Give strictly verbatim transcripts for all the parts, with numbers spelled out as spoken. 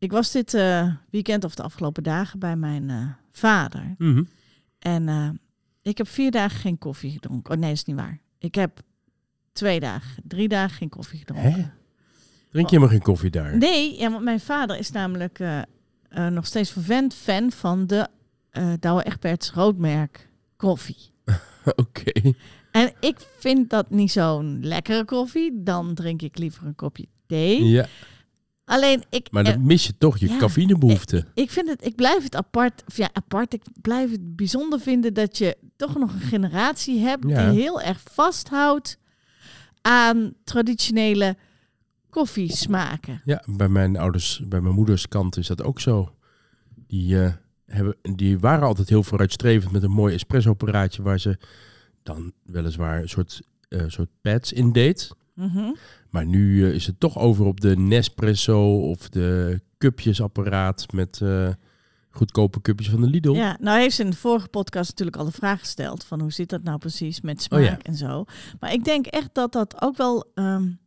Ik was dit uh, weekend of de afgelopen dagen bij mijn uh, vader. Mm-hmm. En uh, ik heb vier dagen geen koffie gedronken. Oh nee, dat is niet waar. Ik heb twee dagen, drie dagen geen koffie gedronken. Hè? Drink je oh. maar geen koffie daar? Nee, ja, want mijn vader is namelijk uh, uh, nog steeds vervent fan van de uh, Douwe Egberts roodmerk koffie. Oké. Okay. En ik vind dat niet zo'n lekkere koffie. Dan drink ik liever een kopje thee. Ja. Alleen ik... Maar dan eh, mis je toch je ja, cafeïnebehoefte. Ik, ik vind het, ik blijf het apart, of ja, apart, ik blijf het bijzonder vinden dat je toch nog een generatie hebt ja. die heel erg vasthoudt aan traditionele koffiesmaken. Ja, bij mijn ouders, bij mijn moeders kant is dat ook zo. Die, uh, hebben, die waren altijd heel vooruitstrevend met een mooi espresso-apparaatje waar ze dan weliswaar een soort, uh, soort pads in deed. Mm-hmm. Maar nu uh, is het toch over op de Nespresso of de cupjesapparaat met uh, goedkope cupjes van de Lidl. Ja, nou heeft ze in de vorige podcast natuurlijk al de vraag gesteld van hoe zit dat nou precies met smaak oh ja. en zo. Maar ik denk echt dat dat ook wel... Um,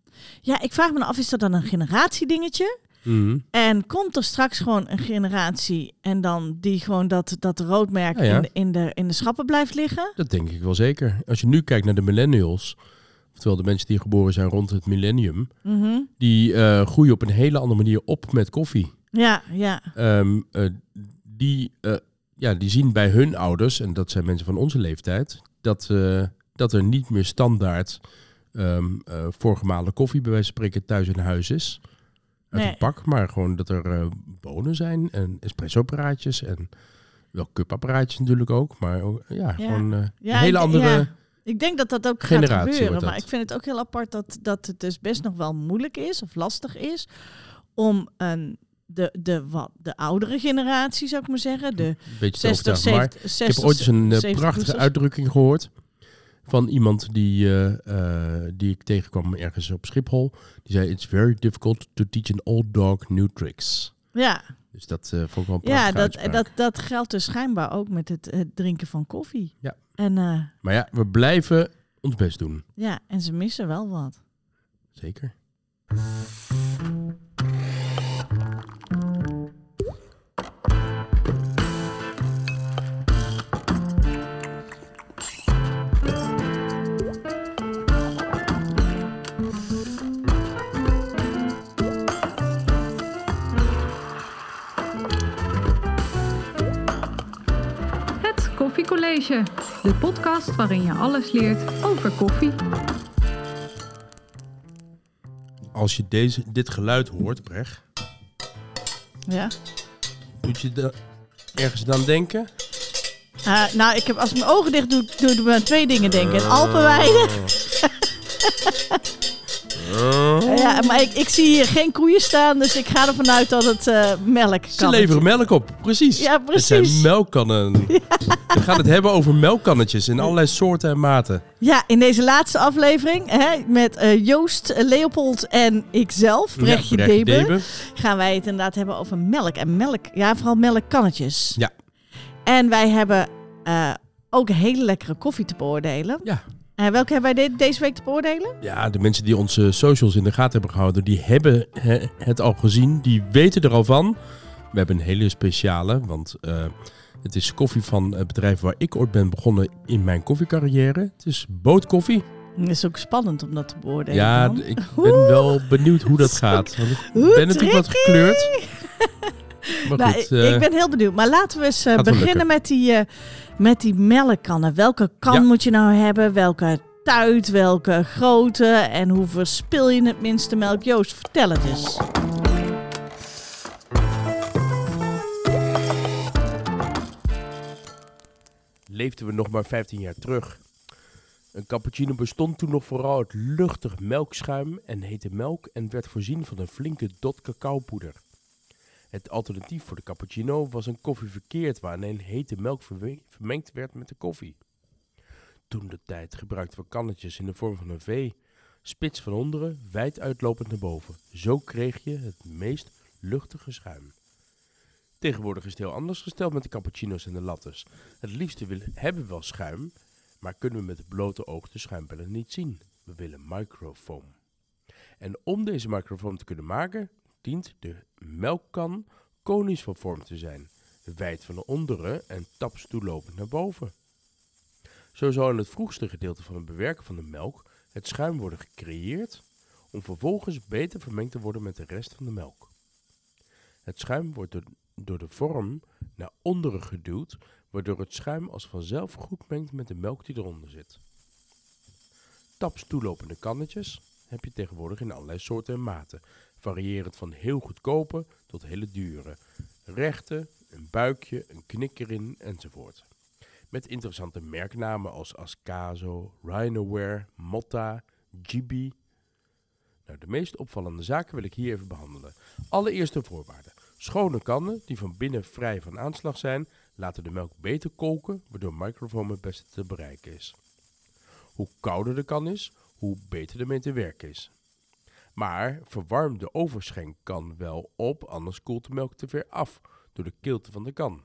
ja, ik vraag me af, is dat dan een generatiedingetje? Mm-hmm. En komt er straks gewoon een generatie en dan die gewoon dat, dat roodmerk ja, ja. In, de, in, de, in de schappen blijft liggen? Dat denk ik wel zeker. Als je nu kijkt naar de millennials... Oftewel de mensen die geboren zijn rond het millennium. Mm-hmm. Die uh, groeien op een hele andere manier op met koffie. Ja, ja. Um, uh, die, uh, ja, die zien bij hun ouders, en dat zijn mensen van onze leeftijd, dat, uh, dat er niet meer standaard um, uh, voorgemalen koffie bij wijze van spreken thuis in huis is. Uit nee. een pak, maar gewoon dat er uh, bonen zijn en espresso-apparaatjes en wel cup-apparaatjes natuurlijk ook. Maar uh, ja, ja, gewoon uh, ja, een hele andere... Ja. Ik denk dat dat ook gaat gebeuren, maar ik vind het ook heel apart dat, dat het dus best nog wel moeilijk is of lastig is om een, de, de, wat, de oudere generatie, zou ik maar zeggen, de zestig, zeventig, zestig, ik heb ooit eens een uh, prachtige uitdrukking gehoord van iemand die, uh, uh, die ik tegenkwam ergens op Schiphol. Die zei, it's very difficult to teach an old dog new tricks. Ja. Dus dat uh, vond ik wel een prachtige ja, dat, uitspraak. dat, dat geldt dus schijnbaar ook met het, het drinken van koffie. Ja. En, uh, maar ja, we blijven ons best doen. Ja, en ze missen wel wat. Zeker. Het Koffiecollege. De podcast waarin je alles leert over koffie. Als je deze, dit geluid hoort, Breg. Ja? Moet je da- ergens aan denken? Uh, nou, ik heb, als ik mijn ogen dicht doe, doe ik aan twee dingen denken. Uh. Alpenweiden. Uh. Ja, maar ik, ik zie hier geen koeien staan, dus ik ga ervan uit dat het uh, melk kan. Ze leveren melk op, precies. Ja, precies. Het zijn melkkannen. Ja. We gaan het hebben over melkkannetjes in allerlei soorten en maten. Ja, in deze laatste aflevering hè, met uh, Joost, Leopold en ikzelf, Brechtje ja, Debe, Debe, gaan wij het inderdaad hebben over melk. En melk, ja, vooral melkkannetjes. Ja. En wij hebben uh, ook hele lekkere koffie te beoordelen. Ja. En welke hebben wij de- deze week te beoordelen? Ja, de mensen die onze socials in de gaten hebben gehouden, die hebben he, het al gezien. Die weten er al van. We hebben een hele speciale, want... Uh, Het is koffie van het bedrijf waar ik ooit ben begonnen in mijn koffiecarrière. Het is Boot koffie. Het is ook spannend om dat te beoordelen. Ja, dan. ik ben Oeh. wel benieuwd hoe dat gaat. Want ik Oeh, ben natuurlijk wat gekleurd. Maar nou, goed, uh, ik ben heel benieuwd. Maar laten we eens uh, beginnen met die, uh, met die melkkannen. Welke kan ja. moet je nou hebben? Welke tuit? Welke grootte? En hoe verspil je het minste melk? Joost, vertel het eens. Leefden we nog maar vijftien jaar terug. Een cappuccino bestond toen nog vooral uit luchtig melkschuim en hete melk en werd voorzien van een flinke dot cacaopoeder. Het alternatief voor de cappuccino was een koffie verkeerd waarin hete melk vermengd werd met de koffie. Toen de tijd gebruikten we kannetjes in de vorm van een V, spits van onderen, wijd uitlopend naar boven. Zo kreeg je het meest luchtige schuim. Tegenwoordig is het heel anders gesteld met de cappuccino's en de lattes. Het liefste willen, hebben we wel schuim, maar kunnen we met het blote oog de schuimpellen niet zien. We willen microfoam. En om deze microfoam te kunnen maken, dient de melkkan conisch van vorm te zijn, wijd van de onderen en taps toelopend naar boven. Zo zal in het vroegste gedeelte van het bewerken van de melk het schuim worden gecreëerd om vervolgens beter vermengd te worden met de rest van de melk. Het schuim wordt door de vorm naar onderen geduwd, waardoor het schuim als vanzelf goed mengt met de melk die eronder zit. Taps toelopende kannetjes heb je tegenwoordig in allerlei soorten en maten, variërend van heel goedkope tot hele dure, rechte, een buikje, een knik erin enzovoort. Met interessante merknamen als Ascaso, RhinoWare, Motta, Jibi. Nou, de meest opvallende zaken wil ik hier even behandelen. Allereerst de voorwaarden. Schone kannen die van binnen vrij van aanslag zijn, laten de melk beter koken, waardoor microfoam het beste te bereiken is. Hoe kouder de kan is, hoe beter ermee te werken is. Maar verwarm de overschenkkan wel op, anders koelt de melk te ver af door de kilte van de kan.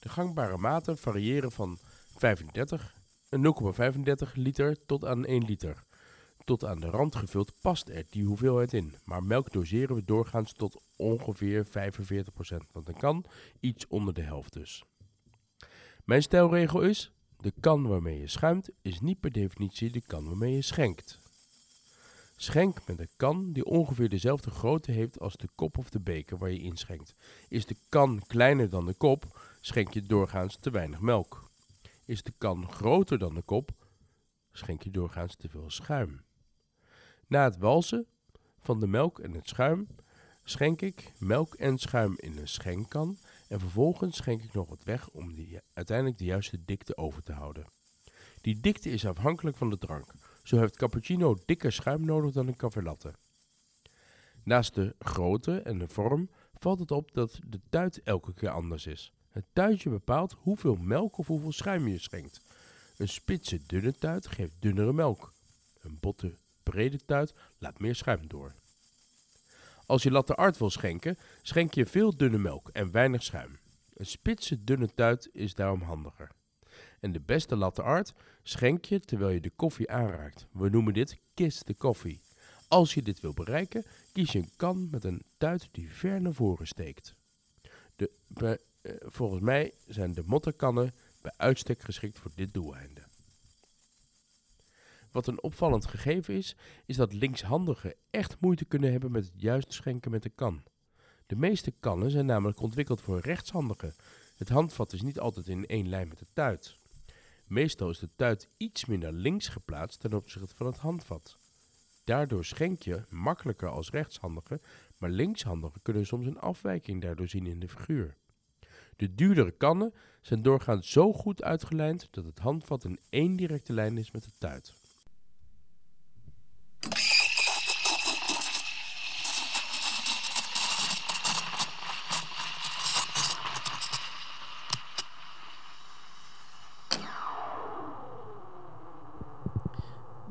De gangbare maten variëren van vijfendertig, nul komma vijfendertig liter tot aan één liter. Tot aan de rand gevuld past er die hoeveelheid in, maar melk doseren we doorgaans tot ongeveer vijfenveertig procent van de kan, iets onder de helft dus. Mijn stijlregel is: de kan waarmee je schuimt is niet per definitie de kan waarmee je schenkt. Schenk met een kan die ongeveer dezelfde grootte heeft als de kop of de beker waar je inschenkt. Is de kan kleiner dan de kop, schenk je doorgaans te weinig melk. Is de kan groter dan de kop, schenk je doorgaans te veel schuim. Na het walsen van de melk en het schuim schenk ik melk en schuim in een schenkkan en vervolgens schenk ik nog wat weg om die, uiteindelijk de juiste dikte over te houden. Die dikte is afhankelijk van de drank. Zo heeft cappuccino dikker schuim nodig dan een café latte. Naast de grootte en de vorm valt het op dat de tuit elke keer anders is. Het tuitje bepaalt hoeveel melk of hoeveel schuim je schenkt. Een spitse, dunne tuit geeft dunnere melk. Een botte, brede tuit laat meer schuim door. Als je latte art wil schenken, schenk je veel dunne melk en weinig schuim. Een spitse, dunne tuit is daarom handiger. En de beste latte art schenk je terwijl je de koffie aanraakt. We noemen dit kiss the coffee. Als je dit wil bereiken, kies je een kan met een tuit die ver naar voren steekt. De, be, eh, volgens mij zijn de mottenkannen bij uitstek geschikt voor dit doeleinde. Wat een opvallend gegeven is, is dat linkshandigen echt moeite kunnen hebben met het juist schenken met de kan. De meeste kannen zijn namelijk ontwikkeld voor rechtshandigen. Het handvat is niet altijd in één lijn met de tuit. Meestal is de tuit iets minder links geplaatst ten opzichte van het handvat. Daardoor schenk je makkelijker als rechtshandige, maar linkshandigen kunnen soms een afwijking daardoor zien in de figuur. De duurdere kannen zijn doorgaans zo goed uitgelijnd dat het handvat in één directe lijn is met de tuit.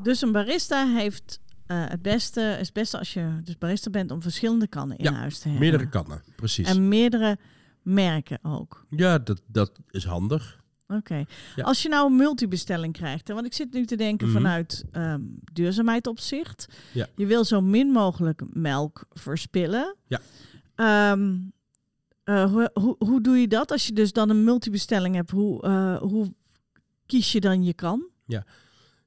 Dus een barista heeft uh, het beste, is het beste als je dus barista bent om verschillende kannen in ja, huis te hebben. Meerdere kannen, precies. En meerdere merken ook. Ja, dat, dat is handig. Oké. Okay. Ja. Als je nou een multibestelling krijgt, hè, want ik zit nu te denken mm-hmm. vanuit um, duurzaamheidsopzicht. Ja. Je wil zo min mogelijk melk verspillen. Ja. Um, uh, hoe, hoe, hoe doe je dat? Als je dus dan een multibestelling hebt, hoe, uh, hoe kies je dan je kan? Ja.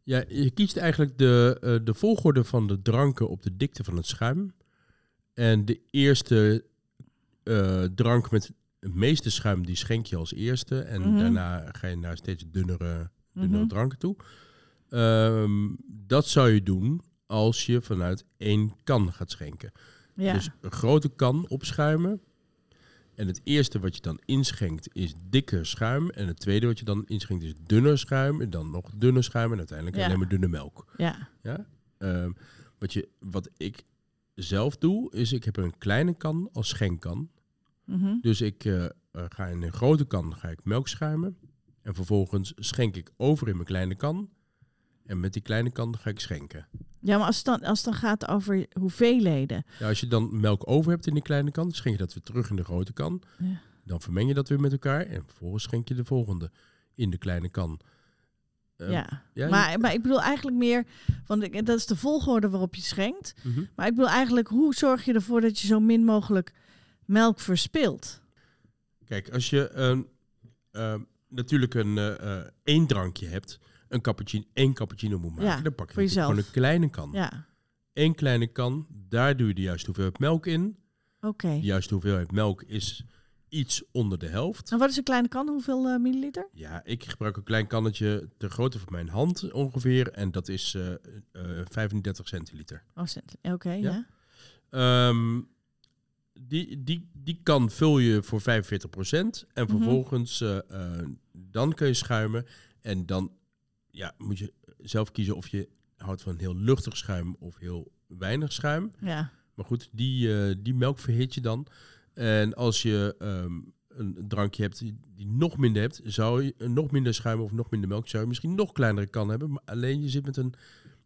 Ja, je kiest eigenlijk de, uh, de volgorde van de dranken op de dikte van het schuim. En de eerste uh, drank met het meeste schuim, die schenk je als eerste. En mm-hmm. daarna ga je naar steeds dunnere, dunnere mm-hmm. dranken toe. Um, dat zou je doen als je vanuit één kan gaat schenken. Ja. Dus een grote kan opschuimen. En het eerste wat je dan inschenkt is dikker schuim. En het tweede wat je dan inschenkt is dunner schuim. En dan nog dunner schuim. En uiteindelijk ja. alleen maar dunne melk. Ja. Ja? Uh, wat, je, wat ik zelf doe, is ik heb een kleine kan als schenkkan. Mm-hmm. Dus ik uh, ga in een grote kan ga ik melk schuimen. En vervolgens schenk ik over in mijn kleine kan. En met die kleine kan ga ik schenken. Ja, maar als het dan, als het dan gaat over hoeveelheden. Ja, als je dan melk over hebt in die kleine kan, schenk je dat weer terug in de grote kan. Ja. Dan vermeng je dat weer met elkaar en vervolgens schenk je de volgende in de kleine kan. Um, ja, ja maar, maar ik bedoel eigenlijk meer, want ik, dat is de volgorde waarop je schenkt. Mm-hmm. Maar ik bedoel eigenlijk, hoe zorg je ervoor dat je zo min mogelijk melk verspilt? Kijk, als je um, uh, natuurlijk een uh, één drankje hebt, een cappuccino, één cappuccino moet maken, ja, dan pak je natuurlijk gewoon een kleine kan. Ja. Eén kleine kan, daar doe je de juiste hoeveelheid melk in. Oké. Okay. De juiste hoeveelheid melk is iets onder de helft. En wat is een kleine kan? Hoeveel uh, milliliter? Ja, ik gebruik een klein kannetje ter grootte van mijn hand ongeveer. En dat is uh, uh, vijfendertig centiliter. Oh, oké, okay, ja. ja. Um, die, die, die kan vul je voor vijfenveertig procent. En vervolgens, mm-hmm. uh, uh, dan kun je schuimen. En dan ja, moet je zelf kiezen of je houdt van heel luchtig schuim of heel weinig schuim. Ja. Maar goed, die, uh, die melk verhit je dan. En als je um, een drankje hebt die, die nog minder hebt, zou je nog minder schuim of nog minder melk, zou je misschien nog kleinere kan hebben. Maar alleen je zit met een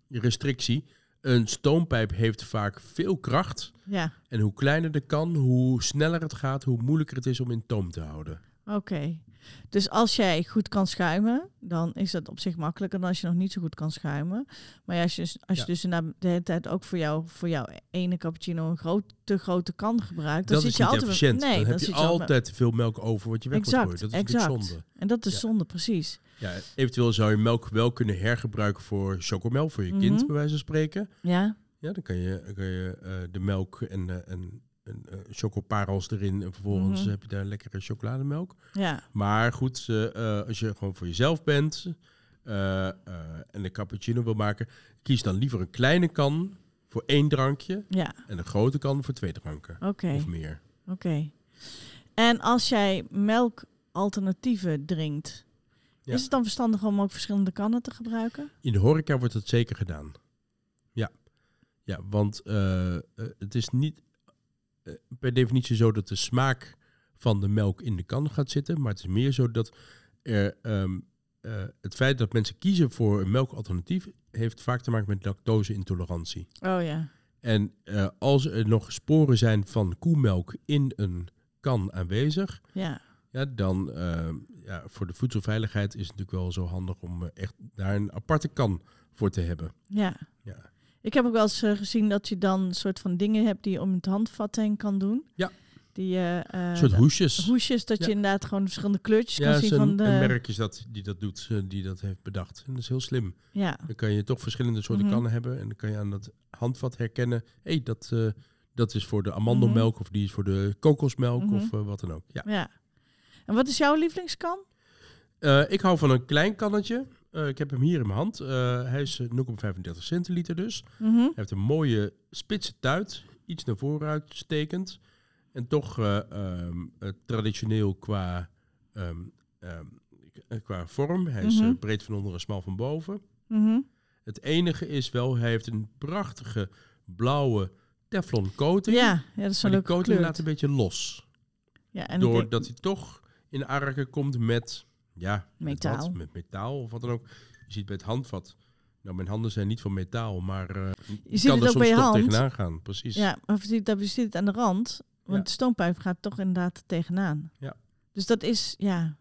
restrictie. Een stoompijp heeft vaak veel kracht. Ja. En hoe kleiner de kan, hoe sneller het gaat, hoe moeilijker het is om in toom te houden. Oké. Okay. Dus als jij goed kan schuimen, dan is dat op zich makkelijker dan als je nog niet zo goed kan schuimen. Maar als je, als je ja. dus de hele tijd ook voor, jou, voor jouw ene cappuccino een groot, te grote kan gebruikt, dan dat zit is je niet altijd efficiënt. Nee, dan, dan heb je altijd te veel melk over wat je weg exact, wordt gooien. Dat is natuurlijk zonde. En dat is ja. zonde, precies. Ja, eventueel zou je melk wel kunnen hergebruiken voor chocomel, voor je mm-hmm. kind bij wijze van spreken. Ja. Ja, dan kan je, dan kan je uh, de melk en... Uh, en En, uh, chocoparels erin en vervolgens mm-hmm. heb je daar lekkere chocolademelk. Ja. Maar goed, uh, uh, als je gewoon voor jezelf bent uh, uh, en de cappuccino wil maken, kies dan liever een kleine kan voor één drankje ja. en een grote kan voor twee dranken okay. of meer. Oké. Okay. En als jij melkalternatieven drinkt, ja. is het dan verstandig om ook verschillende kannen te gebruiken? In de horeca wordt dat zeker gedaan. Ja, ja want uh, uh, het is niet per definitie zo dat de smaak van de melk in de kan gaat zitten. Maar het is meer zo dat er, um, uh, het feit dat mensen kiezen voor een melkalternatief heeft vaak te maken met lactose-intolerantie. Oh ja. En uh, als er nog sporen zijn van koemelk in een kan aanwezig, ja. Ja, dan uh, ja, voor de voedselveiligheid is het natuurlijk wel zo handig om uh, echt daar een aparte kan voor te hebben. Ja. Ja. Ik heb ook wel eens uh, gezien dat je dan een soort van dingen hebt die je om het handvat heen kan doen. Ja. Die, uh, een soort hoesjes. Hoesjes, dat ja. je inderdaad gewoon verschillende kleurtjes ja, kan zien. Van de... een merk is dat die dat doet, uh, die dat heeft bedacht. En dat is heel slim. Ja. Dan kan je toch verschillende soorten mm-hmm. kannen hebben. En dan kan je aan dat handvat herkennen, hé, hey, dat, uh, dat is voor de amandelmelk mm-hmm. of die is voor de kokosmelk mm-hmm. of uh, wat dan ook. Ja. ja. En wat is jouw lievelingskan? Uh, ik hou van een klein kannetje. Uh, ik heb hem hier in mijn hand. Uh, hij is nul komma vijfendertig centiliter dus. Mm-hmm. Hij heeft een mooie spitse tuit. Iets naar voren uitstekend. En toch uh, um, uh, traditioneel qua, um, um, qua vorm. Hij mm-hmm. is uh, breed van onder en smal van boven. Mm-hmm. Het enige is wel, hij heeft een prachtige blauwe teflon coating. Ja, ja dat is wel leuk. Die coating laat een beetje los. Ja, en doordat hij toch in aanraking komt met... Ja, metaal. Met, wat, met metaal of wat dan ook. Je ziet bij het handvat. Nou, mijn handen zijn niet van metaal, maar uh, je kan er soms toch hand. tegenaan gaan. Precies. Ja, maar je ziet het aan de rand. Want ja. de stoompijp gaat toch inderdaad tegenaan. Ja. Dus dat is, ja,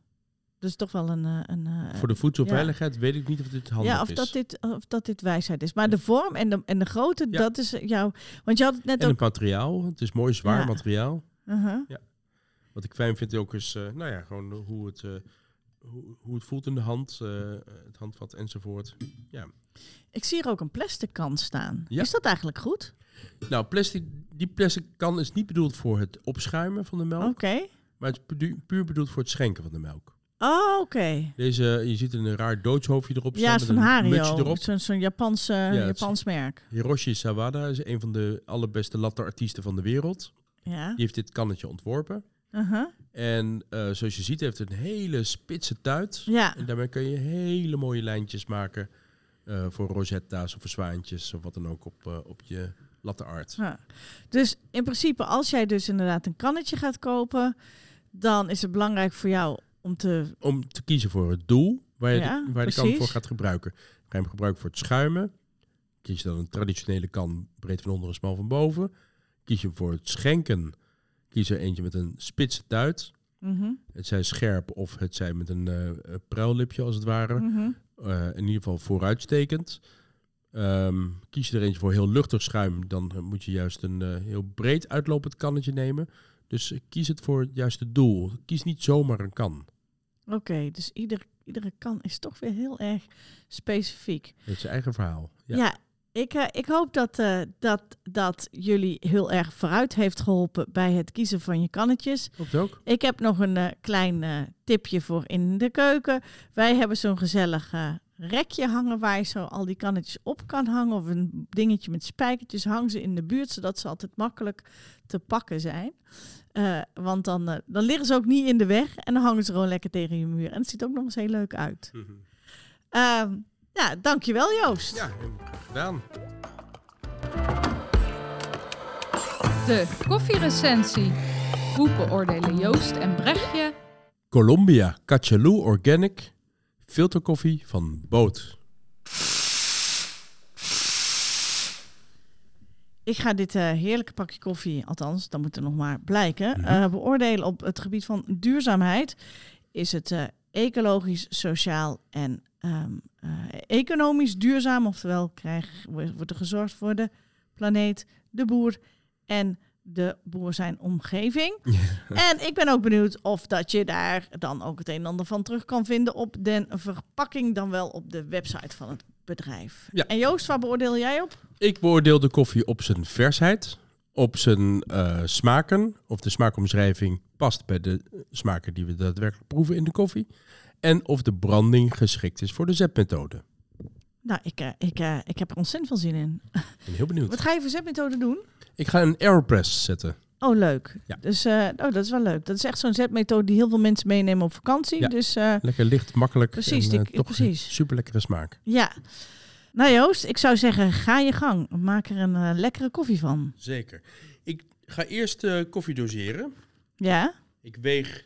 dus toch wel een... een uh, voor de voedselveiligheid ja. weet ik niet of dit handig ja, of is. Dat dit, of dat dit wijsheid is. Maar ja. de vorm en de, en de grootte, ja. dat is jouw... Want je had het net en ook... het materiaal. Het is mooi zwaar ja. materiaal. Uh-huh. Ja. Wat ik fijn vind ook is, uh, nou ja, gewoon hoe het... Uh, hoe het voelt in de hand, uh, het handvat enzovoort. Ja. Ik zie er ook een plastic kan staan. Ja. Is dat eigenlijk goed? Nou, plastic, die plastic kan is niet bedoeld voor het opschuimen van de melk. Oké. Okay. Maar het is pu- puur bedoeld voor het schenken van de melk. Oh, oké. Okay. Deze, je ziet een raar doodshoofdje erop staan. Ja, het is van Hario. Zo'n, zo'n Japanse, ja, Japans merk. Hiroshi Sawada is een van de allerbeste latte-artiesten van de wereld. Ja. Die heeft dit kannetje ontworpen. Uh-huh. En uh, zoals je ziet heeft het een hele spitse tuit. Ja. En daarmee kun je hele mooie lijntjes maken uh, voor rosetta's of voor zwaantjes of wat dan ook op, uh, op je latte art. Ja. Dus in principe als jij dus inderdaad een kannetje gaat kopen, dan is het belangrijk voor jou om te... Om te kiezen voor het doel waar je, ja, de, waar je de kan voor gaat gebruiken. Ga je hem gebruiken voor het schuimen. Kies je dan een traditionele kan breed van onder en smal van boven. Kies je hem voor het schenken. Kies er eentje met een spitse tuit. Mm-hmm. Het zij scherp of het zij met een uh, pruillipje als het ware. Mm-hmm. uh, in ieder geval vooruitstekend. Um, kies je er eentje voor heel luchtig schuim, dan moet je juist een uh, heel breed uitlopend kannetje nemen. Dus kies het voor het juiste doel. Kies niet zomaar een kan. Oké, okay, dus ieder, iedere kan is toch weer heel erg specifiek. Het is zijn eigen verhaal. Ja, ja ik, uh, ik hoop dat, uh, dat, dat jullie heel erg vooruit heeft geholpen bij het kiezen van je kannetjes. Klopt ook. Ik heb nog een uh, klein uh, tipje voor in de keuken. Wij hebben zo'n gezellig uh, rekje hangen waar je zo al die kannetjes op kan hangen. Of een dingetje met spijkertjes. Hang ze in de buurt, zodat ze altijd makkelijk te pakken zijn. Uh, want dan, uh, dan liggen ze ook niet in de weg. En dan hangen ze gewoon lekker tegen je muur. En het ziet ook nog eens heel leuk uit. Mm-hmm. Uh, ja, dankjewel Joost. Ja, gedaan. De koffierecensie. Hoe beoordelen Joost en Brechtje Colombia Cachalú Organic filterkoffie van Boot? Ik ga dit uh, heerlijke pakje koffie, althans, dat moet er nog maar blijken, uh, beoordelen op het gebied van duurzaamheid. Is het uh, ecologisch, sociaal en um, uh, economisch duurzaam? Oftewel krijg, wordt er gezorgd voor de planeet, de boer en de boer zijn omgeving. Ja. En ik ben ook benieuwd of dat je daar dan ook het een en ander van terug kan vinden op de verpakking, dan wel op de website van het bedrijf. Ja. En Joost, waar beoordeel jij op? Ik beoordeel de koffie op zijn versheid, op zijn uh, smaken, of de smaakomschrijving past bij de smaken die we daadwerkelijk proeven in de koffie, en of de branding geschikt is voor de zetmethode. Nou, ik, uh, ik, uh, ik heb er ontzettend veel zin in. Ik ben heel benieuwd. Wat ga je voor zetmethode doen? Ik ga een AeroPress zetten. Oh, leuk. Ja. Dus, uh, oh, dat is wel leuk. Dat is echt zo'n zetmethode die heel veel mensen meenemen op vakantie. Ja. Dus, uh, lekker licht, makkelijk. Precies. En, uh, ik, toch precies. Super lekkere smaak. Ja. Nou Joost, ik zou zeggen, ga je gang. Maak er een uh, lekkere koffie van. Zeker. Ik ga eerst uh, koffie doseren. Ja. Ik weeg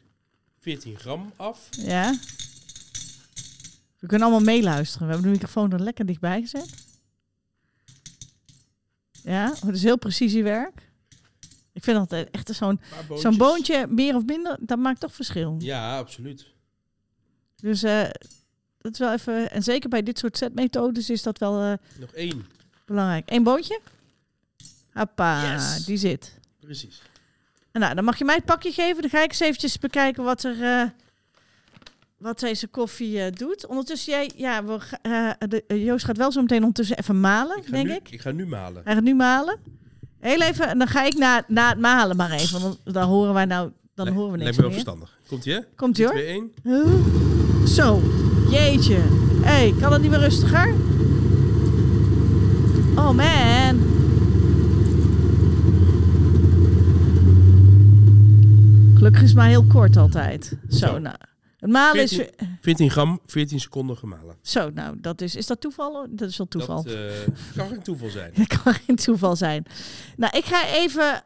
veertien gram af. Ja. We kunnen allemaal meeluisteren. We hebben de microfoon er lekker dichtbij gezet. Ja, dat is heel precisiewerk. Ik vind altijd echt zo'n, zo'n boontje, meer of minder, dat maakt toch verschil. Ja, absoluut. Dus uh, dat is wel even, en zeker bij dit soort zetmethodes is dat wel uh, nog één. Belangrijk. Eén boontje? Hoppa, yes. Die zit. Precies. En nou, dan mag je mij het pakje geven. Dan ga ik eens eventjes bekijken wat er... Uh, Wat deze koffie uh, doet. Ondertussen, jij, ja, we, uh, de, uh, Joost gaat wel zo meteen ondertussen even malen, ik denk nu, ik. Ik ga nu malen. Hij gaat nu malen. Heel even, en dan ga ik na, na het malen maar even. Want dan horen wij nou, dan nee, horen we niks meer. Lijkt me wel verstandig. Komt-ie, hè? Komt-ie, hoor. twee, één. Huh? Zo, jeetje. Hé, hey, kan dat niet meer rustiger? Oh, man. Gelukkig is maar heel kort altijd. Zo, zo. Nou. Het malen is veertien gram, veertien seconden gemalen. Zo, nou, dat is, is dat toeval? Dat is wel toeval. Dat uh, kan geen toeval zijn. Dat kan geen toeval zijn. Nou, ik ga even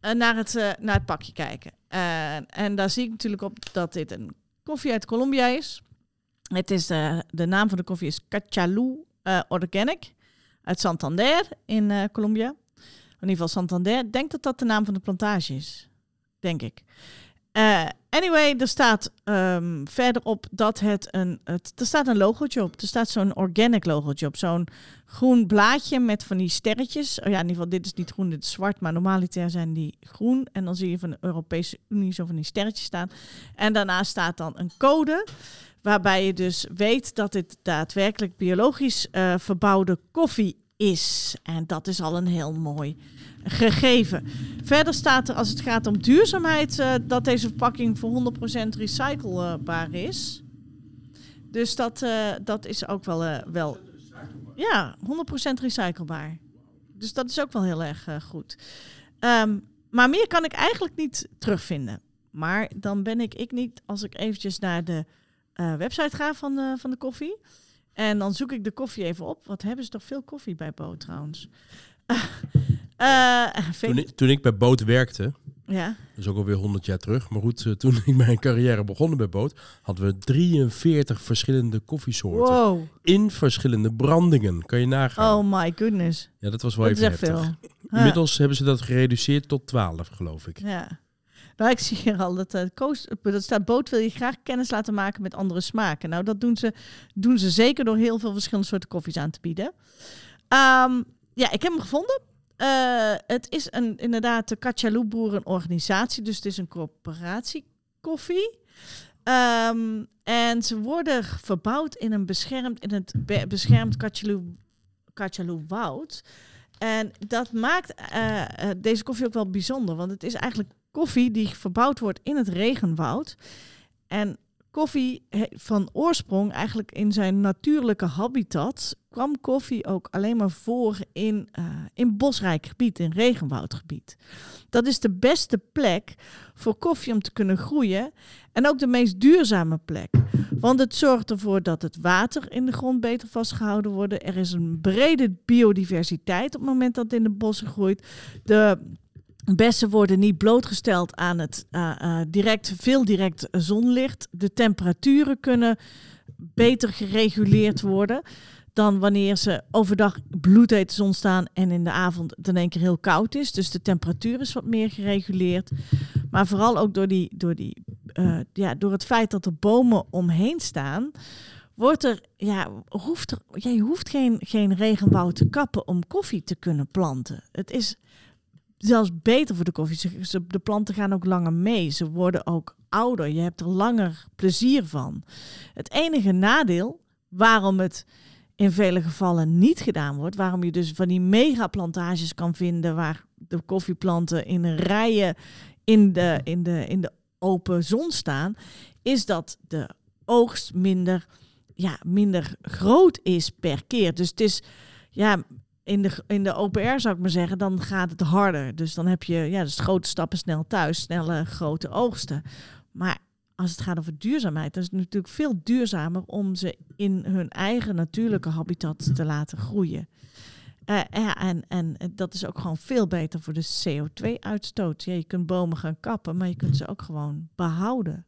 um, naar, het, uh, naar het pakje kijken. Uh, en daar zie ik natuurlijk op dat dit een koffie uit Colombia is. Het is de, de naam van de koffie is Cachalú uh, Organic uit Santander in uh, Colombia. In ieder geval Santander. Ik denk dat dat de naam van de plantage is. Denk ik. Uh, anyway, er staat um, verderop dat het een... Het, er staat een logootje op. Er staat zo'n organic logootje op. Zo'n groen blaadje met van die sterretjes. Oh ja, in ieder geval, dit is niet groen, dit is zwart. Maar normaliter zijn die groen. En dan zie je van de Europese Unie zo van die sterretjes staan. En daarna staat dan een code... waarbij je dus weet dat dit daadwerkelijk biologisch uh, verbouwde koffie is. En dat is al een heel mooi... gegeven. Verder staat er, als het gaat om duurzaamheid, uh, dat deze verpakking voor honderd procent recyclebaar is. Dus dat, uh, dat is ook wel... Uh, wel ja, honderd procent recyclebaar. Dus dat is ook wel heel erg uh, goed. Um, maar meer kan ik eigenlijk niet terugvinden. Maar dan ben ik ik niet als ik eventjes naar de uh, website ga van de, van de koffie. En dan zoek ik de koffie even op. Wat hebben ze toch veel koffie bij Boot trouwens. Uh, Uh, toen, ik, toen ik bij Boot werkte, ja. Dat is ook alweer honderd jaar terug. Maar goed, toen ik mijn carrière begon bij Boot, hadden we drieënveertig verschillende koffiesoorten. Wow. In verschillende brandingen. Kan je nagaan. Oh my goodness. Ja, dat was wel dat even heftig. Veel. Inmiddels hebben ze dat gereduceerd tot twaalf, geloof ik. Ja. Nou, ik zie hier al dat uh, koos, dat staat Boot wil je graag kennis laten maken met andere smaken. Nou, dat doen ze, doen ze zeker door heel veel verschillende soorten koffies aan te bieden. Um, ja, ik heb hem gevonden. Uh, het is een, inderdaad de Cachalú boerenorganisatie, dus het is een corporatie koffie. Um, en ze worden verbouwd in een beschermd, in het be- beschermd Cachalú, Cachalú woud. En dat maakt uh, deze koffie ook wel bijzonder, want het is eigenlijk koffie die verbouwd wordt in het regenwoud. En koffie van oorsprong, eigenlijk in zijn natuurlijke habitat, kwam koffie ook alleen maar voor in, uh, in bosrijk gebied, in regenwoudgebied. Dat is de beste plek voor koffie om te kunnen groeien en ook de meest duurzame plek. Want het zorgt ervoor dat het water in de grond beter vastgehouden wordt. Er is een brede biodiversiteit op het moment dat het in de bossen groeit. De bessen worden niet blootgesteld aan het uh, uh, direct, veel direct zonlicht. De temperaturen kunnen beter gereguleerd worden dan wanneer ze overdag bloedhete zon staan en in de avond het in één keer heel koud is. Dus de temperatuur is wat meer gereguleerd. Maar vooral ook door, die, door, die, uh, ja, door het feit dat er bomen omheen staan, wordt er, ja, hoeft er, ja, je hoeft geen, geen regenwoud te kappen om koffie te kunnen planten. Het is zelfs beter voor de koffie. De planten gaan ook langer mee. Ze worden ook ouder. Je hebt er langer plezier van. Het enige nadeel waarom het in vele gevallen niet gedaan wordt, waarom je dus van die megaplantages kan vinden waar de koffieplanten in rijen in de, in de, in de open zon staan, is dat de oogst minder, ja, minder groot is per keer. Dus het is, ja, in de, in de open air zou ik maar zeggen, dan gaat het harder. Dus dan heb je, ja, dus grote stappen snel thuis, snelle grote oogsten. Maar als het gaat over duurzaamheid, dan is het natuurlijk veel duurzamer om ze in hun eigen natuurlijke habitat te laten groeien. Uh, ja, en, en dat is ook gewoon veel beter voor de C O twee uitstoot. Ja, je kunt bomen gaan kappen, maar je kunt ze ook gewoon behouden.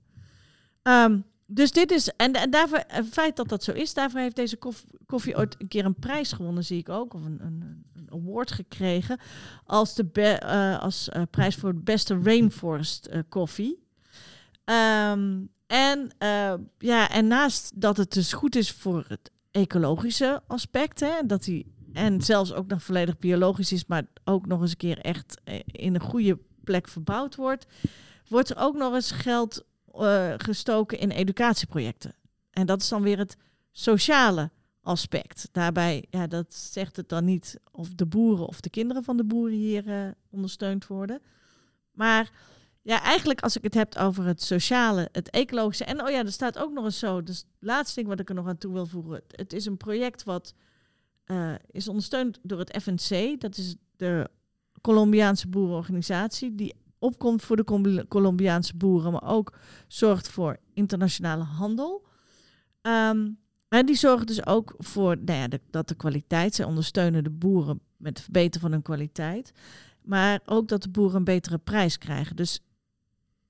Um, dus dit is, en, en daarvoor, het feit dat dat zo is, daarvoor heeft deze kof, koffie ooit een keer een prijs gewonnen, zie ik ook, of een, een, een award gekregen, als, de be, uh, als uh, prijs voor het beste rainforest uh, koffie. Um, en, uh, ja, en naast dat het dus goed is voor het ecologische aspect, hè, dat hij en zelfs ook nog volledig biologisch is, maar ook nog eens een keer echt in een goede plek verbouwd wordt, wordt er ook nog eens geld uh, gestoken in educatieprojecten. En dat is dan weer het sociale aspect. Daarbij, ja, dat zegt het dan niet of de boeren of de kinderen van de boeren hier uh, ondersteund worden. Maar ja, eigenlijk als ik het heb over het sociale, het ecologische. En oh ja, er staat ook nog eens zo. Dus het laatste ding wat ik er nog aan toe wil voegen. Het is een project wat uh, is ondersteund door het F N C. Dat is de Colombiaanse boerenorganisatie. Die opkomt voor de Colombiaanse boeren. Maar ook zorgt voor internationale handel. Um, en die zorgen dus ook voor nou ja, de, dat de kwaliteit. Zij ondersteunen de boeren met het verbeteren van hun kwaliteit. Maar ook dat de boeren een betere prijs krijgen. Dus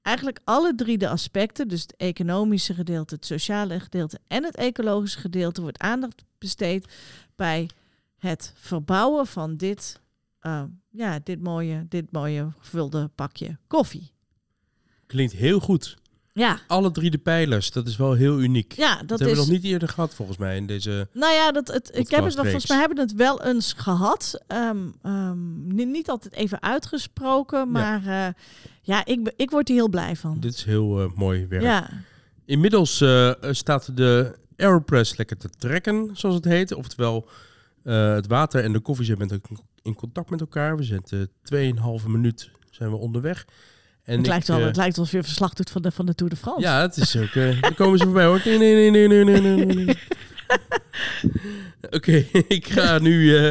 eigenlijk alle drie de aspecten, dus het economische gedeelte, het sociale gedeelte en het ecologische gedeelte, wordt aandacht besteed bij het verbouwen van dit, uh, ja, dit mooie, dit mooie gevulde pakje koffie. Klinkt heel goed. Ja. Alle drie de pijlers, dat is wel heel uniek. Ja, dat, dat hebben is... we nog niet eerder gehad volgens mij in deze. Nou ja, dat het. Ik heb het wel, volgens mij hebben we het wel eens gehad. Um, um, niet, niet altijd even uitgesproken, maar ja, uh, ja ik, ik word er heel blij van. Dit is heel uh, mooi werk. Ja. Inmiddels uh, staat de AeroPress lekker te trekken, zoals het heet. Oftewel, uh, het water en de koffie zijn in contact met elkaar. We zitten tweeënhalve minuut zijn we onderweg. En het, ik, lijkt wel, het lijkt wel of je verslag doet van de, van de Tour de France. Ja, het is ook. Uh, dan komen ze voorbij hoor. Nee, nee, nee, nee, nee, nee, nee. Oké, okay, ik ga nu uh,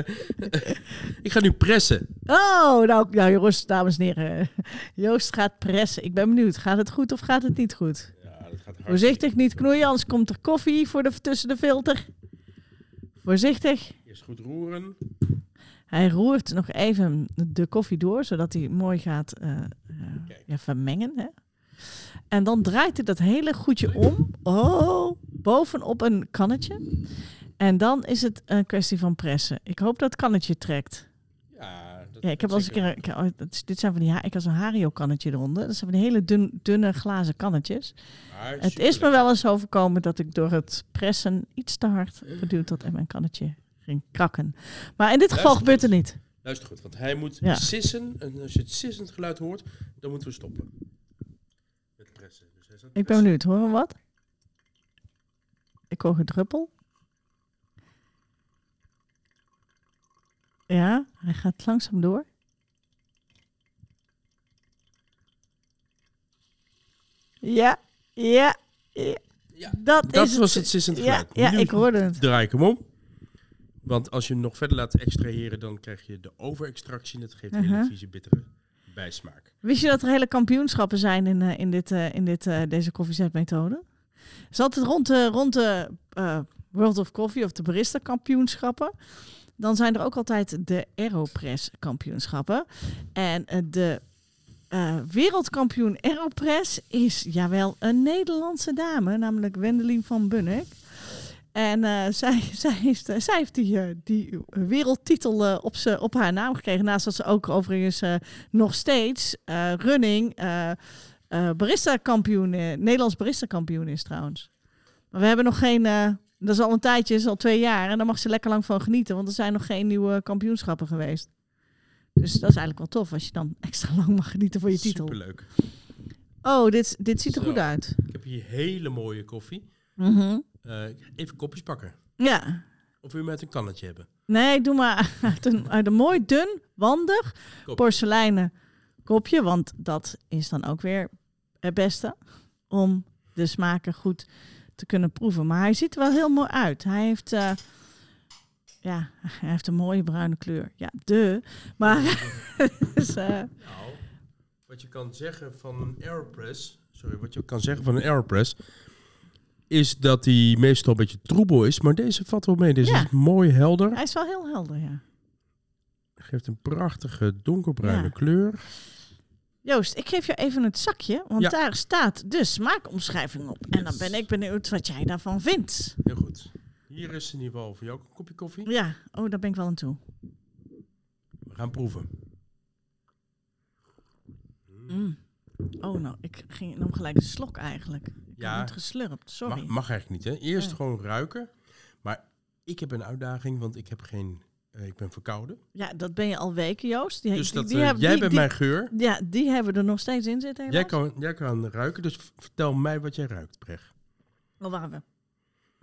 ik ga nu pressen. Oh, nou, nou jongens, dames en heren. Joost gaat pressen. Ik ben benieuwd. Gaat het goed of gaat het niet goed? Ja, dat gaat voorzichtig, niet knoeien, anders komt er koffie voor de, tussen de filter. Voorzichtig. Eerst goed roeren. Hij roert nog even de koffie door, zodat hij mooi gaat uh, ja, vermengen. Hè? En dan draait hij dat hele goedje om. Oh, bovenop een kannetje. En dan is het een kwestie van pressen. Ik hoop dat het kannetje trekt. Ja, Ja, ik heb wel eens een keer, ik, dit zijn van die, ik had zo'n Hario kannetje eronder. Dat zijn van die hele dun, dunne glazen kannetjes. Ah, het is me wel eens overkomen dat ik door het pressen iets te hard geduwd had en mijn kannetje ging krakken. Maar in dit geval luister gebeurt het niet. Luister goed, want hij moet ja. sissen. En als je het sissend geluid hoort, dan moeten we stoppen. Met pressen. Dus hij zat ik ben benieuwd, hoor we wat? Ik hoor gedruppel. Ja, hij gaat langzaam door. Ja, ja, ja. ja dat dat is was het sissend geluid. Ja, ja, ik hoorde het. Draai ik hem om. Want als je hem nog verder laat extraheren, dan krijg je de overextractie. En dat geeft uh-huh. hele vieze, bittere bijsmaak. Wist je dat er hele kampioenschappen zijn in, uh, in, dit, uh, in dit, uh, deze koffiezetmethode? Ze altijd rond de, rond de uh, World of Coffee of de barista kampioenschappen. Dan zijn er ook altijd de AeroPress kampioenschappen. En de uh, wereldkampioen AeroPress is, jawel, een Nederlandse dame. Namelijk Wendelien van Bunnik. En uh, zij, zij, heeft, zij heeft die, uh, die wereldtitel uh, op, ze, op haar naam gekregen. Naast dat ze ook overigens uh, nog steeds uh, running uh, uh, barista kampioen, uh, Nederlands barista kampioen is trouwens. Maar we hebben nog geen... Uh, Dat is al een tijdje, is al twee jaar. En daar mag ze lekker lang van genieten. Want er zijn nog geen nieuwe kampioenschappen geweest. Dus dat is eigenlijk wel tof. Als je dan extra lang mag genieten voor je titel. Superleuk. Oh, dit, dit ziet er Zo. goed uit. Ik heb hier hele mooie koffie. Mm-hmm. Uh, even kopjes pakken. Ja. Of wil je met een kannetje hebben? Nee, doe maar uit een, uit een mooi dun, wandig, Kop. porseleinen kopje. Want dat is dan ook weer het beste. Om de smaken goed te kunnen proeven. Maar hij ziet er wel heel mooi uit. Hij heeft, uh, ja, hij heeft een mooie bruine kleur. Ja, de. Maar... dus, uh, nou, wat je kan zeggen van een AeroPress... Sorry, wat je kan zeggen van een AeroPress... is dat hij meestal een beetje troebel is. Maar deze valt wel mee. Deze ja. is mooi helder. Hij is wel heel helder, ja. Geeft een prachtige donkerbruine ja. kleur. Joost, ik geef jou even het zakje, want ja. daar staat de smaakomschrijving op. Yes. En dan ben ik benieuwd wat jij daarvan vindt. Heel goed. Hier is in ieder geval voor jou ook een kopje koffie. Ja, oh, daar ben ik wel aan toe. We gaan proeven. Mm. Oh, nou, ik ging nam gelijk een slok eigenlijk. Ik ja, heb het geslurpt, sorry. Mag, mag eigenlijk niet, hè? Eerst ja. gewoon ruiken. Maar ik heb een uitdaging, want ik heb geen... Ik ben verkouden. Ja, dat ben je al weken, Joost. Die, dus dat, die, die, uh, jij die, bent die, mijn geur. Ja, die hebben er nog steeds in zitten. Jij kan, jij kan ruiken, dus vertel mij wat jij ruikt, Preg. Waar waren we?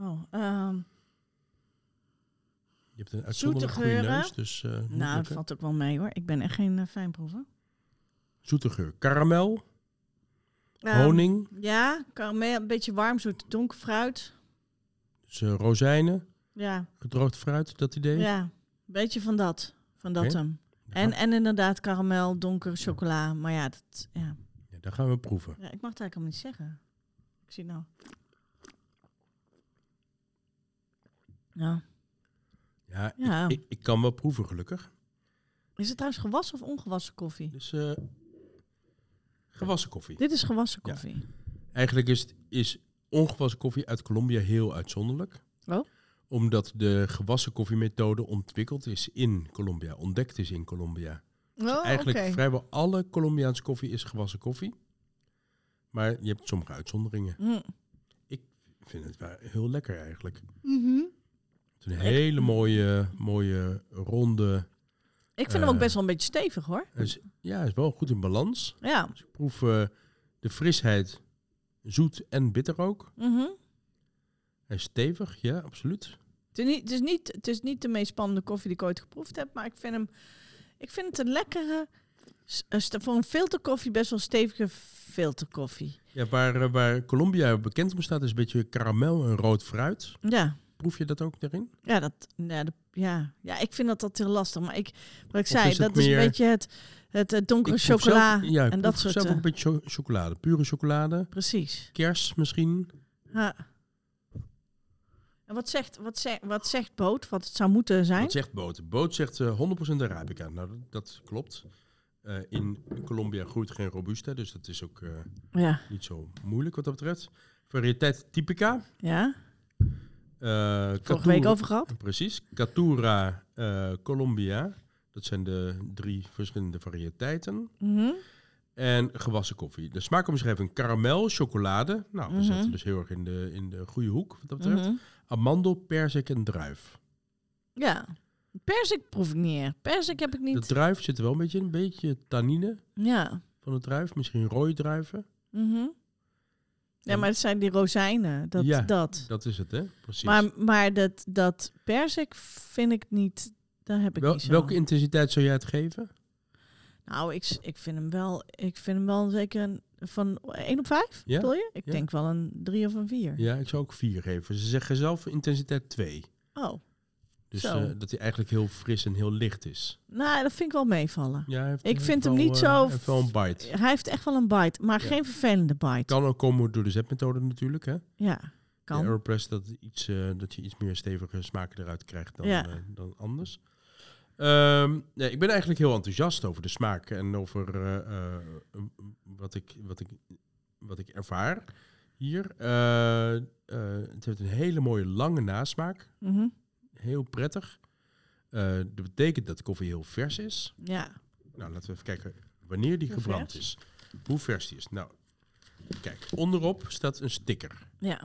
Oh, um, je hebt een uitzonderlijk goede neus. Dus, uh, nou, dat valt ook wel mee, hoor. Ik ben echt geen uh, fijnproever. Zoete geur. Karamel. Um, honing. Ja, karamel. Een beetje warm, zoet donker fruit. Dus uh, rozijnen. Ja. Gedroogd fruit, dat idee. Ja. Beetje van dat, van dat okay. hem. En, en inderdaad karamel, donkere chocola. Maar ja, dat... Ja. Ja, dat gaan we proeven. Ja, ik mag het eigenlijk helemaal niet zeggen. Ik zie het nou. Ja. Ja, ja. Ik, ik, ik kan wel proeven, gelukkig. Is het trouwens gewassen of ongewassen koffie? Dus, uh, gewassen koffie. Dit is gewassen koffie. Ja. Eigenlijk is, het, is ongewassen koffie uit Colombia heel uitzonderlijk. Oh. Omdat de gewassen koffiemethode ontwikkeld is in Colombia, ontdekt is in Colombia. Oh, dus eigenlijk okay. vrijwel alle Colombiaanse koffie is gewassen koffie. Maar je hebt sommige uitzonderingen. Mm. Ik vind het wel heel lekker eigenlijk. Mm-hmm. Het is een hele mooie, mooie ronde... Ik vind uh, hem ook best wel een beetje stevig, hoor. Is, ja, is wel goed in balans. Ja. Dus ik proef uh, de frisheid, zoet en bitter ook. Mm-hmm. Hij is stevig, ja, absoluut. Het is, niet, het, is niet, het is niet de meest spannende koffie die ik ooit geproefd heb, maar ik vind, hem, ik vind het een lekkere, voor een filterkoffie best wel stevige filterkoffie. Ja, waar, waar Colombia bekend om staat is een beetje karamel en rood fruit. Ja. Proef je dat ook daarin? Ja, dat, ja, de, ja. ja ik vind dat, dat heel lastig, maar ik, wat ik zei, is dat is een beetje het, het, het donkere chocola zelf, ja, en dat soort... zelf ook een beetje cho- chocolade, pure chocolade. Precies. Kers misschien. Ja. En wat zegt, wat, zegt, wat zegt Boot, wat het zou moeten zijn? Wat zegt Boot? Boot zegt uh, honderd procent Arabica. Nou, dat, dat klopt. Uh, in Colombia groeit geen Robusta, dus dat is ook uh, ja. niet zo moeilijk wat dat betreft. Variëteit Typica. Ja. Uh, Vorige Catura, week over gehad. Precies. Catura uh, Colombia. Dat zijn de drie verschillende variëteiten. Mm-hmm. En gewassen koffie. De smaakomschrijving karamel, chocolade. Nou, we mm-hmm. zetten dus heel erg in de, in de goede hoek wat dat betreft. Mm-hmm. Amandel, perzik en druif. Ja, perzik proef ik niet. Perzik heb ik niet. De druif zit er wel een beetje in. Een beetje tannine ja. van de druif. Misschien rode druiven. Mm-hmm. Ja, maar het zijn die rozijnen. Dat, ja, dat. dat is het, hè? Precies. Maar, maar dat, dat perzik vind ik niet... Daar heb ik wel, niet zo. Welke intensiteit zou jij het geven? Nou, ik, ik vind hem wel, ik vind hem wel zeker een, van één op vijf, ja? bedoel je? Ik ja. denk wel een drie of een vier. Ja, ik zou ook vier geven. Ze zeggen zelf intensiteit twee. Oh. Dus uh, dat hij eigenlijk heel fris en heel licht is. Nou, dat vind ik wel meevallen. Ja, heeft, ik vind wel, hem niet zo... Hij heeft wel een bite. Hij heeft echt wel een bite, maar ja. geen vervelende bite. Kan ook komen door de zetmethode natuurlijk, hè? Ja, kan. De AeroPress, dat, iets, uh, dat je iets meer stevige smaken eruit krijgt dan, ja. uh, dan anders. Um, nee, ik ben eigenlijk heel enthousiast over de smaak en over uh, uh, wat, ik, wat, ik, wat ik ervaar hier. Uh, uh, het heeft een hele mooie lange nasmaak. Mm-hmm. Heel prettig. Uh, dat betekent dat de koffie heel vers is. Ja. Nou, laten we even kijken wanneer die hoe gebrand vers? is. Hoe vers die is. Nou, kijk, onderop staat een sticker. Ja.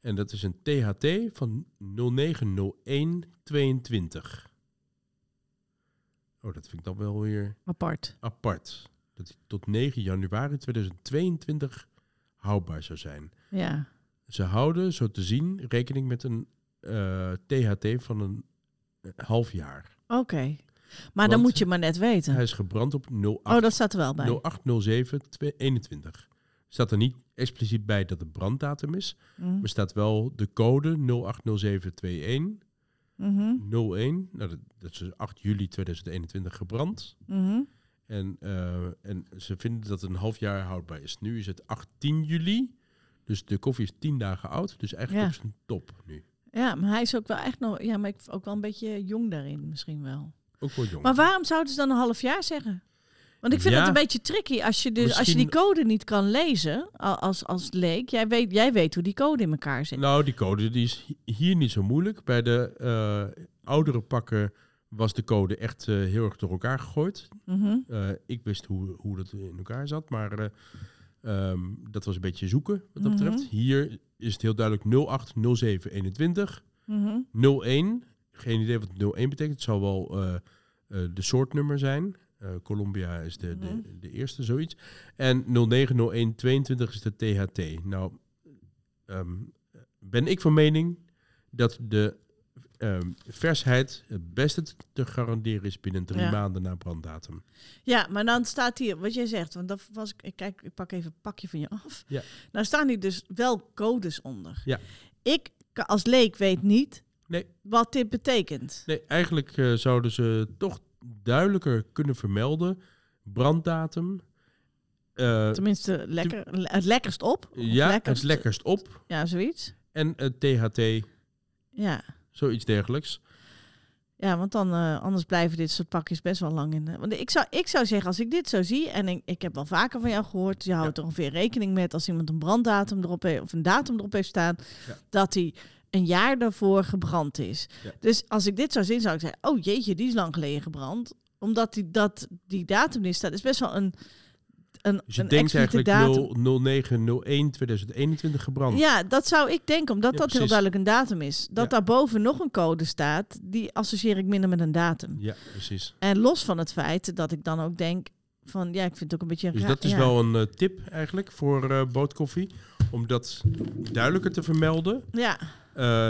En dat is een T H T van nul negen nul een tweeëntwintig. Oh, dat vind ik dan wel weer... Apart. Apart. Dat die tot negen januari tweeduizend tweeëntwintig houdbaar zou zijn. Ja. Ze houden, zo te zien, rekening met een uh, T H T van een uh, half jaar. Oké. Okay. Maar want dan moet je maar net weten. Hij is gebrand op nul acht... Oh, dat staat er wel bij. nul acht nul zeven tweeëntwintig. Staat er niet expliciet bij dat de branddatum is. Mm. Maar staat wel de code nul acht nul zeven twee een... Mm-hmm. nul een, nou, dat, dat is acht juli tweeduizend eenentwintig gebrand. Mm-hmm. En, uh, en ze vinden dat het een half jaar houdbaar is. Nu is het achttien juli, dus de koffie is tien dagen oud. Dus eigenlijk ja. op zijn top nu. Ja, maar hij is ook wel echt nog, ja, maar ik ook wel een beetje jong daarin misschien wel. Ook wel jong. Maar waarom zouden ze dan een half jaar zeggen? Want ik vind ja, het een beetje tricky als je, dus, misschien... als je die code niet kan lezen als, als leek. Jij weet, jij weet hoe die code in elkaar zit. Nou, die code die is hier niet zo moeilijk. Bij de uh, oudere pakken was de code echt uh, heel erg door elkaar gegooid. Mm-hmm. Uh, ik wist hoe, hoe dat in elkaar zat, maar uh, um, dat was een beetje zoeken wat dat betreft. Mm-hmm. Hier is het heel duidelijk nul acht nul zeven eenentwintig. Mm-hmm. nul een, geen idee wat nul een betekent. Het zou wel uh, uh, de soortnummer zijn. Uh, Colombia is de, de, de eerste, zoiets. En nul negen nul een tweeëntwintig is de T H T. Nou, um, ben ik van mening dat de um, versheid het beste te garanderen is binnen drie ja. maanden na branddatum. Ja, maar dan staat hier, wat jij zegt, want dat was ik, kijk, ik pak even een pakje van je af. Ja. Nou staan hier dus wel codes onder. Ja. Ik als leek weet niet nee. wat dit betekent. Nee, eigenlijk uh, zouden ze toch duidelijker kunnen vermelden, branddatum. Uh, Tenminste, lekker, te, le- het lekkerst op. Ja, lekkerst, het lekkerst op. Ja, zoiets. En het T H T. Ja. Zoiets dergelijks. Ja, want dan uh, anders blijven dit soort pakjes best wel lang in. De, want ik zou, ik zou zeggen, als ik dit zo zie, en ik, ik heb wel vaker van jou gehoord, je houdt ja. er ongeveer rekening met als iemand een branddatum erop heeft, of een datum erop heeft staan, ja. dat hij een jaar daarvoor gebrand is. Ja. Dus als ik dit zou zien, zou ik zeggen, oh jeetje, die is lang geleden gebrand. Omdat die, dat, die datum niet staat, is best wel een een dus je een denkt eigenlijk nul negen nul een tweeduizend eenentwintig gebrand. Ja, dat zou ik denken, omdat ja, dat precies. heel duidelijk een datum is. Dat ja. daarboven nog een code staat, die associeer ik minder met een datum. Ja, precies. En los van het feit dat ik dan ook denk van, ja, ik vind het ook een beetje raar. Dus dat is ja. wel een uh, tip eigenlijk voor uh, bootkoffie, om dat duidelijker te vermelden. Ja.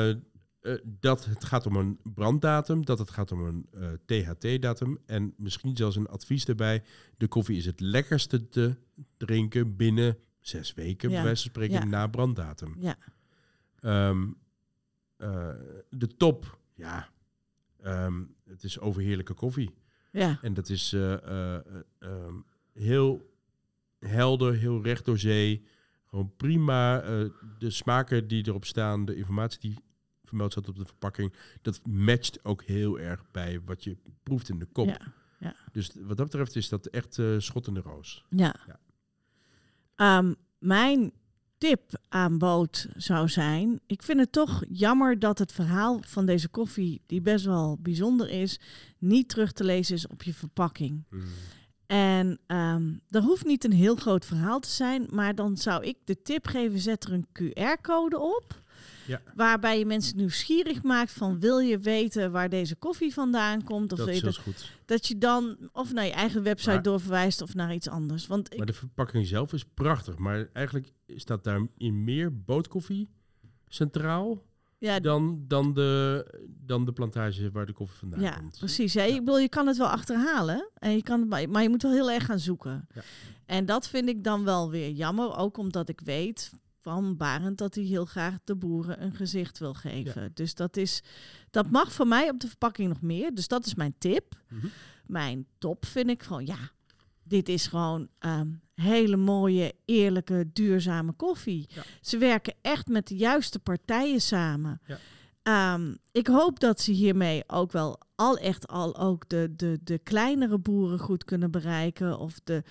Uh, uh, dat het gaat om een branddatum, dat het gaat om een uh, T H T-datum en misschien zelfs een advies daarbij. De koffie is het lekkerste te drinken binnen zes weken, ja. bij wijze van spreken, ja. na branddatum. Ja. Um, uh, de top, ja, um, het is overheerlijke koffie. Ja. En dat is uh, uh, uh, um, heel helder, heel recht door zee. Gewoon prima. Uh, de smaken die erop staan, de informatie die vermeld staat op de verpakking, dat matcht ook heel erg bij wat je proeft in de kop. Ja, ja. Dus wat dat betreft is dat echt uh, schot in de roos. Ja. ja. Um, mijn tip aanbod zou zijn. Ik vind het toch jammer dat het verhaal van deze koffie, die best wel bijzonder is, niet terug te lezen is op je verpakking. Mm. En um, dat hoeft niet een heel groot verhaal te zijn, maar dan zou ik de tip geven, zet er een Q R-code op. Ja. Waarbij je mensen nieuwsgierig maakt van, wil je weten waar deze koffie vandaan komt? Of dat is heel goed. Dat je dan of naar je eigen website maar, doorverwijst of naar iets anders. Want maar ik, de verpakking zelf is prachtig. Maar eigenlijk staat daar in meer bootkoffie centraal ja, dan, dan, de, dan de plantage waar de koffie vandaan ja, komt. Precies, ja, precies. Ik bedoel, je kan het wel achterhalen, en je kan het, maar je moet wel heel erg gaan zoeken. Ja. En dat vind ik dan wel weer jammer, ook omdat ik weet van Barend dat hij heel graag de boeren een gezicht wil geven. Ja. Dus dat is, dat mag voor mij op de verpakking nog meer. Dus dat is mijn tip. Mm-hmm. Mijn top vind ik gewoon, ja, dit is gewoon um, hele mooie, eerlijke, duurzame koffie. Ja. Ze werken echt met de juiste partijen samen. Ja. Um, ik hoop dat ze hiermee ook wel al echt al ook de, de, de kleinere boeren goed kunnen bereiken, of de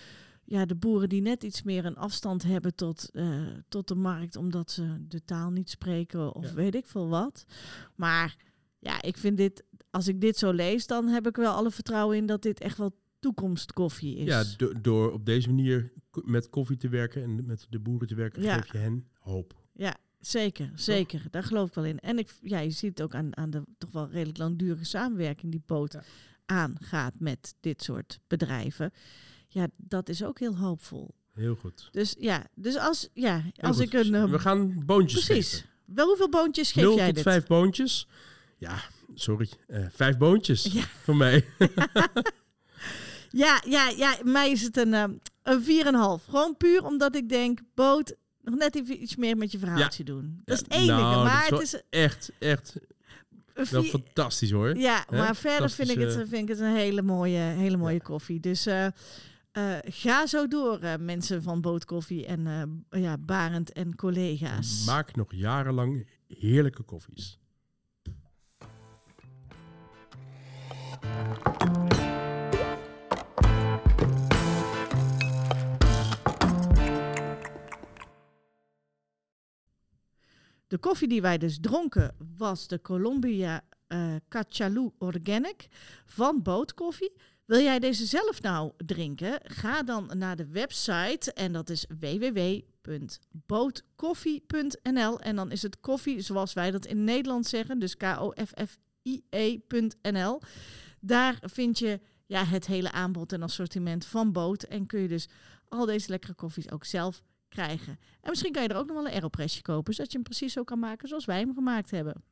Ja, de boeren die net iets meer een afstand hebben tot, uh, tot de markt, omdat ze de taal niet spreken of ja. weet ik veel wat. Maar ja, ik vind dit, als ik dit zo lees, dan heb ik wel alle vertrouwen in dat dit echt wel toekomstkoffie is. Ja, do- door op deze manier met koffie te werken en met de boeren te werken, ja. geef je hen hoop. Ja, zeker, zeker. Toch? Daar geloof ik wel in. En ik, ja, je ziet ook aan, aan de toch wel redelijk langdurige samenwerking die Boot ja. aangaat met dit soort bedrijven. Ja, dat is ook heel hoopvol. Heel goed. Dus ja, dus als, ja, als ik een... Uh, we gaan boontjes precies. geven. Precies. Wel, hoeveel boontjes geef jij dit? nul tot vijf boontjes. Ja, sorry. Uh, vijf boontjes ja. voor mij. ja, ja, ja. Mij is het een, um, een vier komma vijf. Gewoon puur omdat ik denk, Boot, nog net even iets meer met je verhaaltje ja. doen. Dat ja, is het enige. Nou, maar dat is het is echt, echt... Wel fantastisch hoor. Ja, He? maar verder vind ik, het, vind ik het een hele mooie, hele mooie ja. koffie. Dus uh, uh, ga zo door, uh, mensen van Boot Koffie en uh, ja, Barend en collega's. Maak nog jarenlang heerlijke koffies. De koffie die wij dus dronken was de Colombia uh, Cachalú Organic van Boot Koffie. Wil jij deze zelf nou drinken? Ga dan naar de website en dat is w w w punt boot koffie punt n l. En dan is het koffie zoals wij dat in Nederland zeggen, dus k o f f i e punt n l. Daar vind je ja, het hele aanbod en assortiment van Boot en kun je dus al deze lekkere koffies ook zelf krijgen. En misschien kan je er ook nog wel een AeroPressje kopen, zodat je hem precies zo kan maken zoals wij hem gemaakt hebben.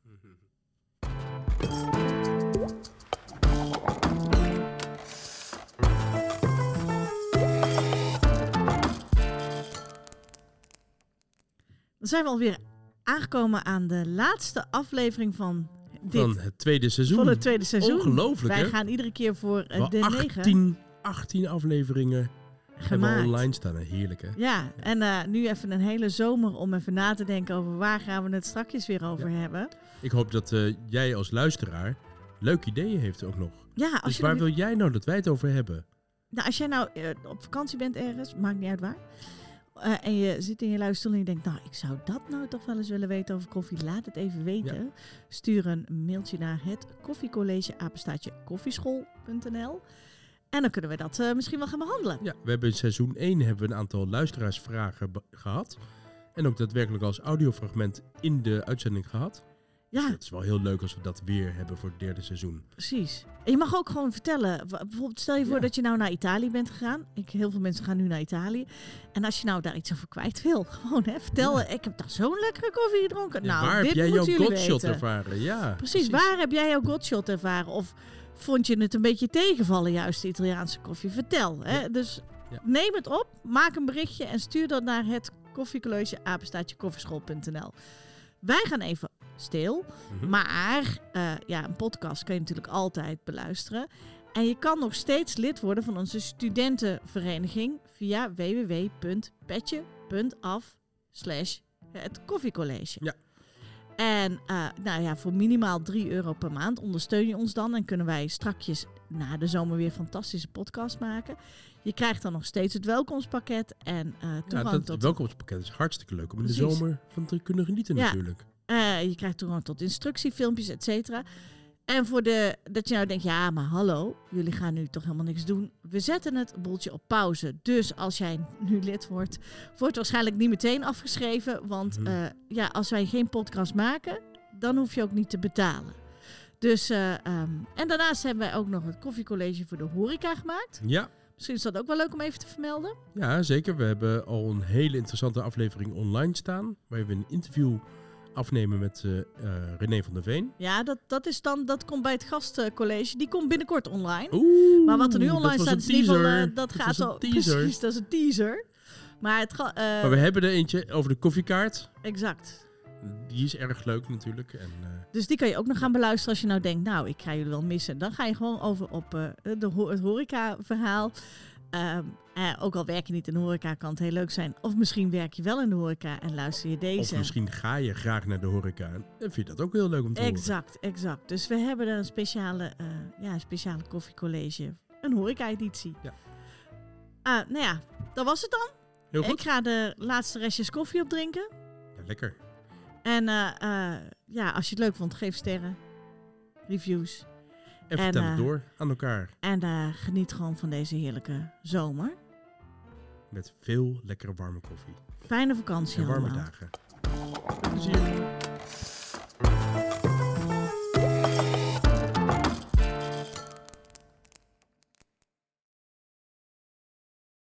Dan zijn we alweer aangekomen aan de laatste aflevering van dit, van het tweede seizoen. Van het tweede seizoen. Ongelooflijk, Wij hè? gaan iedere keer voor uh, de achttien, achttien afleveringen gemaakt. Hebben we online staan, heerlijk hè? Ja, ja. en uh, nu even een hele zomer om even na te denken over waar gaan we het straks weer over ja. hebben. Ik hoop dat uh, jij als luisteraar leuke ideeën heeft ook nog. Ja, als dus je waar nu... wil jij nou dat wij het over hebben? Nou, als jij nou uh, op vakantie bent ergens, maakt niet uit waar, uh, en je zit in je luisterstoel en je denkt, nou ik zou dat nou toch wel eens willen weten over koffie, laat het even weten. Ja. Stuur een mailtje naar het koffiecollege apenstaartje koffieschool punt n l. En dan kunnen we dat uh, misschien wel gaan behandelen. Ja, we hebben in seizoen één hebben we een aantal luisteraarsvragen be- gehad. En ook daadwerkelijk als audiofragment in de uitzending gehad. Ja. Dus dat is wel heel leuk als we dat weer hebben voor het derde seizoen. Precies. En je mag ook gewoon vertellen. Bijvoorbeeld stel je voor ja. dat je nou naar Italië bent gegaan. Ik, heel veel mensen gaan nu naar Italië. En als je nou daar iets over kwijt wil, gewoon hè, vertel. Ja. Ik heb daar zo'n lekkere koffie gedronken. Ja, nou, waar dit heb jij jouw godshot ervaren? Ja, precies, precies, waar heb jij jouw godshot ervaren? Of vond je het een beetje tegenvallen, juist de Italiaanse koffie? Vertel. Hè? Ja. Dus ja. neem het op, maak een berichtje en stuur dat naar het koffiecollege apenstaartje koffieschool punt n l. Wij gaan even stil, mm-hmm. maar uh, ja, een podcast kun je natuurlijk altijd beluisteren. En je kan nog steeds lid worden van onze studentenvereniging via w w w punt petje punt af slash het koffiecollege. Ja. En uh, nou ja, voor minimaal drie euro per maand ondersteun je ons dan. En kunnen wij strakjes na de zomer weer fantastische podcast maken. Je krijgt dan nog steeds het welkomstpakket. En, uh, toegang ja, dat tot... welkomstpakket is hartstikke leuk om in de zomer van te kunnen genieten ja. natuurlijk. Uh, je krijgt toegang tot instructiefilmpjes, et cetera. En voor de, dat je nou denkt, ja, maar hallo, jullie gaan nu toch helemaal niks doen. We zetten het boeltje op pauze. Dus als jij nu lid wordt, wordt het waarschijnlijk niet meteen afgeschreven. Want mm. uh, ja, als wij geen podcast maken, dan hoef je ook niet te betalen. Dus, uh, um, en daarnaast hebben wij ook nog het koffiecollege voor de horeca gemaakt. Ja. Misschien is dat ook wel leuk om even te vermelden. Ja, zeker. We hebben al een hele interessante aflevering online staan. Waar we een interview afnemen met uh, uh, René van der Veen. Ja, dat, dat, is dan, dat komt bij het gastcollege. Die komt binnenkort online. Oeh, maar wat er nu online staat is in ieder geval... Uh, dat, dat gaat al, precies, dat is een teaser. Maar, het ga, uh, maar we hebben er eentje over de koffiekaart. Exact. Die is erg leuk natuurlijk. En, uh, dus die kan je ook nog gaan beluisteren als je nou denkt... nou, ik ga jullie wel missen. Dan ga je gewoon over op uh, de ho- het horeca-verhaal. Um, eh, ook al werk je niet in de horeca, kan het heel leuk zijn. Of misschien werk je wel in de horeca en luister je deze. Of misschien ga je graag naar de horeca en vind je dat ook heel leuk om te exact, horen. Exact, exact. Dus we hebben een speciale, uh, ja, een speciale koffiecollege. Een horeca-editie. Ja. Uh, nou ja, dat was het dan. Heel goed. Ik ga de laatste restjes koffie opdrinken. Ja, lekker. En uh, uh, ja, als je het leuk vond, geef sterren, reviews. En vertel en, uh, het door aan elkaar. En uh, geniet gewoon van deze heerlijke zomer. Met veel lekkere warme koffie. Fijne vakantie en warme allemaal. Dagen. Plezier.